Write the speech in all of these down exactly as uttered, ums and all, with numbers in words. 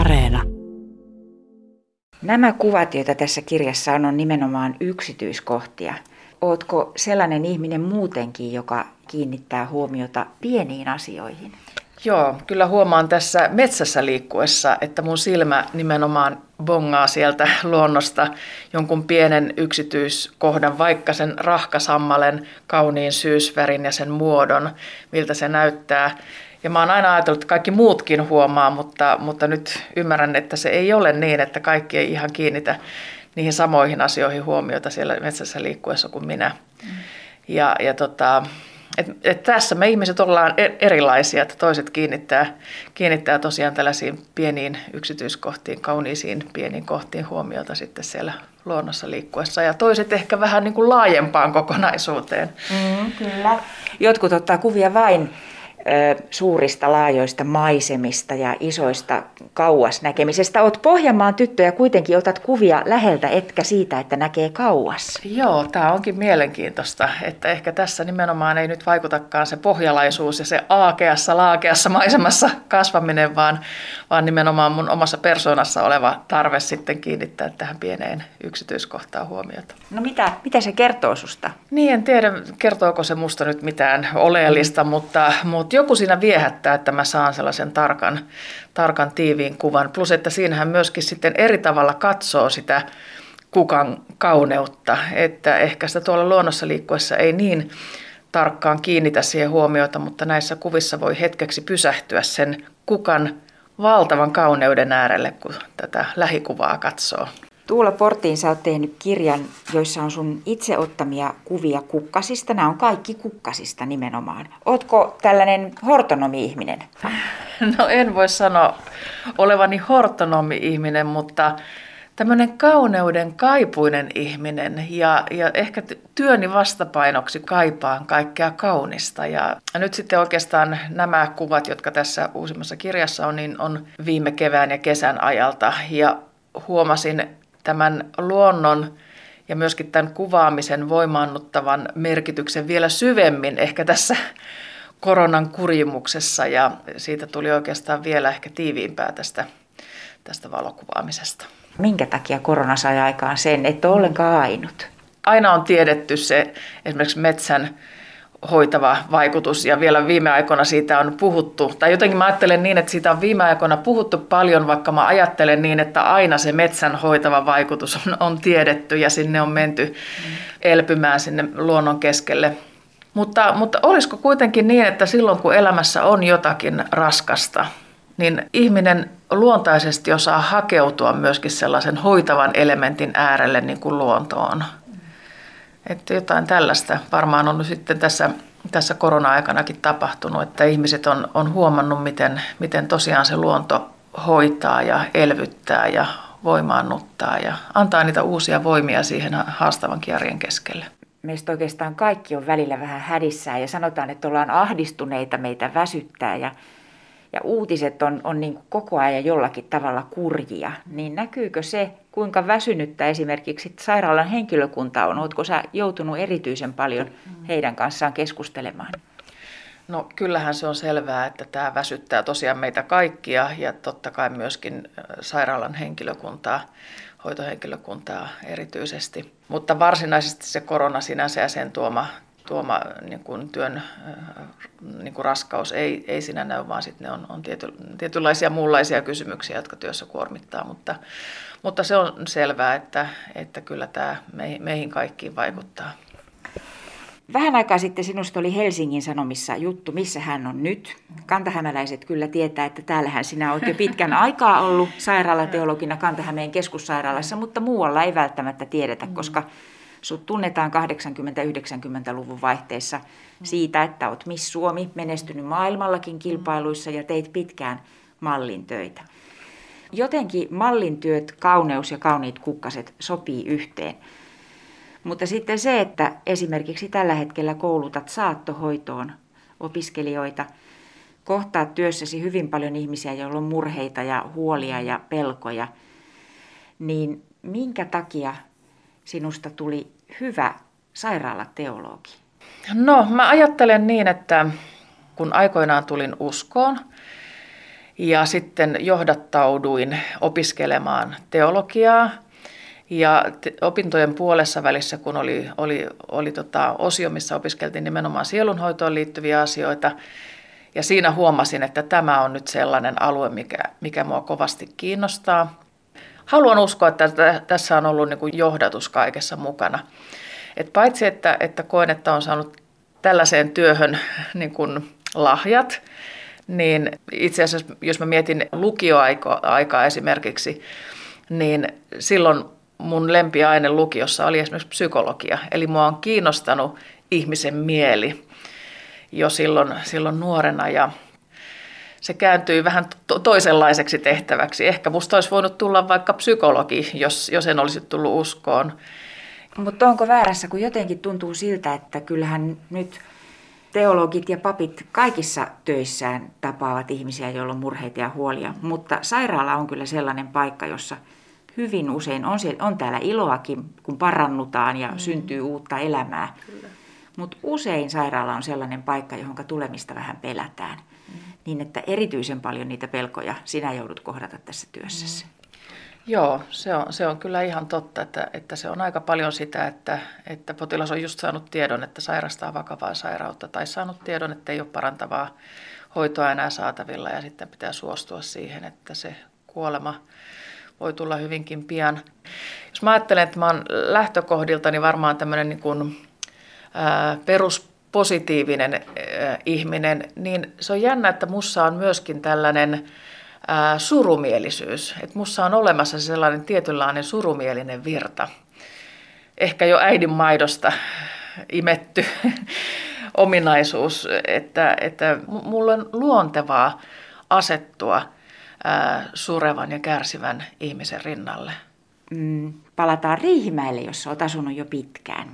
Areena. Nämä kuvat, joita tässä kirjassa on, on nimenomaan yksityiskohtia. Ootko sellainen ihminen muutenkin, joka kiinnittää huomiota pieniin asioihin? Joo, kyllä huomaan tässä metsässä liikkuessa, että mun silmä nimenomaan bongaa sieltä luonnosta jonkun pienen yksityiskohdan, vaikka sen rahkasammalen, kauniin syysvärin ja sen muodon, miltä se näyttää. Ja mä oon aina ajatellut, että kaikki muutkin huomaa, mutta, mutta nyt ymmärrän, että se ei ole niin, että kaikki ei ihan kiinnitä niihin samoihin asioihin huomiota siellä metsässä liikkuessa kuin minä. Mm. Ja, ja tota, et, et tässä me ihmiset ollaan erilaisia, että toiset kiinnittää, kiinnittää tosiaan tällaisiin pieniin yksityiskohtiin, kauniisiin pieniin kohtiin huomiota sitten siellä luonnossa liikkuessa. Ja toiset ehkä vähän niin kuin laajempaan kokonaisuuteen. Mm, kyllä. Jotkut ottaa kuvia vain suurista laajoista maisemista ja isoista kauasnäkemisestä. Olet Pohjanmaan tyttö ja kuitenkin otat kuvia läheltä, etkä siitä, että näkee kauas. Joo, tämä onkin mielenkiintoista, että ehkä tässä nimenomaan ei nyt vaikutakaan se pohjalaisuus ja se aakeassa, laakeassa maisemassa kasvaminen, vaan, vaan nimenomaan mun omassa persoonassa oleva tarve sitten kiinnittää tähän pieneen yksityiskohtaan huomiota. No mitä, mitä se kertoo susta? Niin, en tiedä, kertooko se musta nyt mitään oleellista, mutta, mutta joku siinä viehättää, että mä saan sellaisen tarkan, tarkan tiiviin kuvan. Plus, että siinähän myöskin sitten eri tavalla katsoo sitä kukan kauneutta. Että ehkä sitä tuolla luonnossa liikkuessa ei niin tarkkaan kiinnitä siihen huomiota, mutta näissä kuvissa voi hetkeksi pysähtyä sen kukan valtavan kauneuden äärelle, kun tätä lähikuvaa katsoo. Tuula Portin, sä oot tehnyt kirjan, joissa on sun itse ottamia kuvia kukkasista. Nämä on kaikki kukkasista nimenomaan. Ootko tällainen hortonomi-ihminen? No en voi sanoa olevani hortonomi-ihminen, mutta tämmöinen kauneuden kaipuinen ihminen ja, ja ehkä työni vastapainoksi kaipaan kaikkea kaunista. Ja nyt sitten oikeastaan nämä kuvat, jotka tässä uusimmassa kirjassa on, niin on viime kevään ja kesän ajalta ja huomasin tämän luonnon ja myöskin tämän kuvaamisen voimaannuttavan merkityksen vielä syvemmin ehkä tässä koronan kurjimuksessa ja siitä tuli oikeastaan vielä ehkä tiiviimpää tästä, tästä valokuvaamisesta. Minkä takia korona sai aikaan sen, että ole ollenkaan ainut? Aina on tiedetty se esimerkiksi metsän hoitava vaikutus ja vielä viime aikoina siitä on puhuttu. Tai jotenkin mä ajattelen niin, että siitä on viime aikoina puhuttu paljon, vaikka mä ajattelen niin, että aina se metsän hoitava vaikutus on, on tiedetty ja sinne on menty mm. elpymään sinne luonnon keskelle. Mutta, mutta olisiko kuitenkin niin, että silloin kun elämässä on jotakin raskasta, niin ihminen luontaisesti osaa hakeutua myöskin sellaisen hoitavan elementin äärelle niin kuin luontoon. Että jotain tällaista varmaan on sitten tässä, tässä korona-aikanakin tapahtunut, että ihmiset on, on huomannut, miten, miten tosiaan se luonto hoitaa ja elvyttää ja voimaannuttaa ja antaa niitä uusia voimia siihen haastavan arjen keskelle. Meistä oikeastaan kaikki on välillä vähän hädissään ja sanotaan, että ollaan ahdistuneita, meitä väsyttää ja, ja uutiset on, on niin kuin koko ajan jollakin tavalla kurjia, niin näkyykö se? Kuinka väsynyttä esimerkiksi sairaalan henkilökunta on? Oletko sä joutunut erityisen paljon heidän kanssaan keskustelemaan? No kyllähän se on selvää, että tämä väsyttää tosiaan meitä kaikkia ja totta kai myöskin sairaalan henkilökuntaa, hoitohenkilökuntaa erityisesti. Mutta varsinaisesti se korona sinänsä ja sen tuoma, tuoma niin kuin työn niin kuin raskaus ei, ei sinä näy, vaan sitten ne on, on tiety, tietynlaisia muunlaisia kysymyksiä, jotka työssä kuormittaa, mutta Mutta se on selvää, että, että kyllä tämä meihin kaikkiin vaikuttaa. Vähän aikaa sitten sinusta oli Helsingin Sanomissa juttu, missä hän on nyt. Kantahämäläiset kyllä tietää, että täällähän sinä olet jo pitkän aikaa ollut sairaalateologina Kanta-Hämeen keskussairaalassa, mutta muualla ei välttämättä tiedetä, koska sut tunnetaan kahdeksankymmentä-yhdeksänkymmentäluvun vaihteessa siitä, että olet Miss Suomi, menestynyt maailmallakin kilpailuissa ja teit pitkään mallin töitä. Jotenkin mallintyöt, kauneus ja kauniit kukkaset sopii yhteen. Mutta sitten se, että esimerkiksi tällä hetkellä koulutat saattohoitoon opiskelijoita, kohtaat työssäsi hyvin paljon ihmisiä, joilla on murheita ja huolia ja pelkoja, niin minkä takia sinusta tuli hyvä sairaalateologi? No, mä ajattelen niin, että kun aikoinaan tulin uskoon, ja sitten johdattauduin opiskelemaan teologiaa. Ja te, opintojen puolessa välissä, kun oli, oli, oli tota osio, missä opiskeltiin nimenomaan sielunhoitoon liittyviä asioita, ja siinä huomasin, että tämä on nyt sellainen alue, mikä, mikä mua kovasti kiinnostaa. Haluan uskoa, että tässä on ollut niin kuin johdatus kaikessa mukana. Et paitsi, että, että koen, että olen saanut tällaiseen työhön niin kuin lahjat, niin itse asiassa, jos mä mietin lukioaikaa esimerkiksi, niin silloin mun lempiaine lukiossa oli esimerkiksi psykologia. Eli mua on kiinnostanut ihmisen mieli jo silloin, silloin nuorena, ja se kääntyi vähän to- toisenlaiseksi tehtäväksi. Ehkä musta olisi voinut tulla vaikka psykologi, jos, jos en olisi tullut uskoon. Mutta onko väärässä, kun jotenkin tuntuu siltä, että kyllähän nyt teologit ja papit kaikissa töissään tapaavat ihmisiä, joilla on murheita ja huolia, mutta sairaala on kyllä sellainen paikka, jossa hyvin usein on, siellä, on täällä iloakin, kun parannutaan ja mm. syntyy uutta elämää. Mutta usein sairaala on sellainen paikka, johon tulemista vähän pelätään, mm. niin että erityisen paljon niitä pelkoja sinä joudut kohdata tässä työssäsi. Mm. Joo, se on, se on kyllä ihan totta, että, että se on aika paljon sitä, että, että potilas on just saanut tiedon, että sairastaa vakavaa sairautta, tai saanut tiedon, että ei ole parantavaa hoitoa enää saatavilla, ja sitten pitää suostua siihen, että se kuolema voi tulla hyvinkin pian. Jos mä ajattelen, että mä oon lähtökohdilta, niin varmaan tämmöinen niin kuin, ää, peruspositiivinen ää, ihminen, niin se on jännä, että mussa on myöskin tällainen Ää, surumielisyys. Et musta on olemassa sellainen tietynlainen surumielinen virta. Ehkä jo äidin maidosta imetty ominaisuus, että, että mulla on luontevaa asettua ää, surevan ja kärsivän ihmisen rinnalle. Mm, palataan Riihimäelle, jossa olet asunut jo pitkään.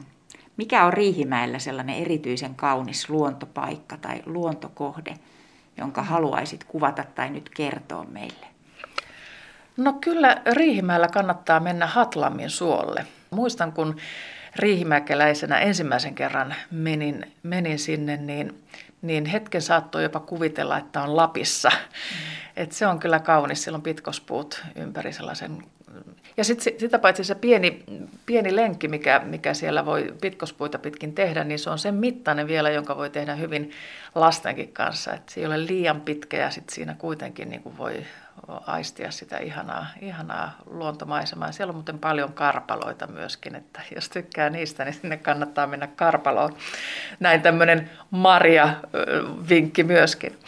Mikä on Riihimäellä sellainen erityisen kaunis luontopaikka tai luontokohde, jonka haluaisit kuvata tai nyt kertoa meille? No kyllä Riihimäellä kannattaa mennä Hatlammin suolle. Muistan, kun riihimäkeläisenä ensimmäisen kerran menin, menin sinne, niin, niin hetken saattoi jopa kuvitella, että on Lapissa. Mm. Et se on kyllä kaunis, siellä on pitkospuut ympäri sellaisen. Ja sitten sitä paitsi se pieni, pieni lenkki, mikä, mikä siellä voi pitkospuita pitkin tehdä, niin se on sen mittainen vielä, jonka voi tehdä hyvin lastenkin kanssa. Et se ei ole liian pitkä, ja sitten siinä kuitenkin niin kuin voi aistia sitä ihanaa, ihanaa luontomaisemaa. Siellä on muuten paljon karpaloita myöskin, että jos tykkää niistä, niin sinne kannattaa mennä karpaloon. Näin tämmöinen Maria-vinkki myöskin.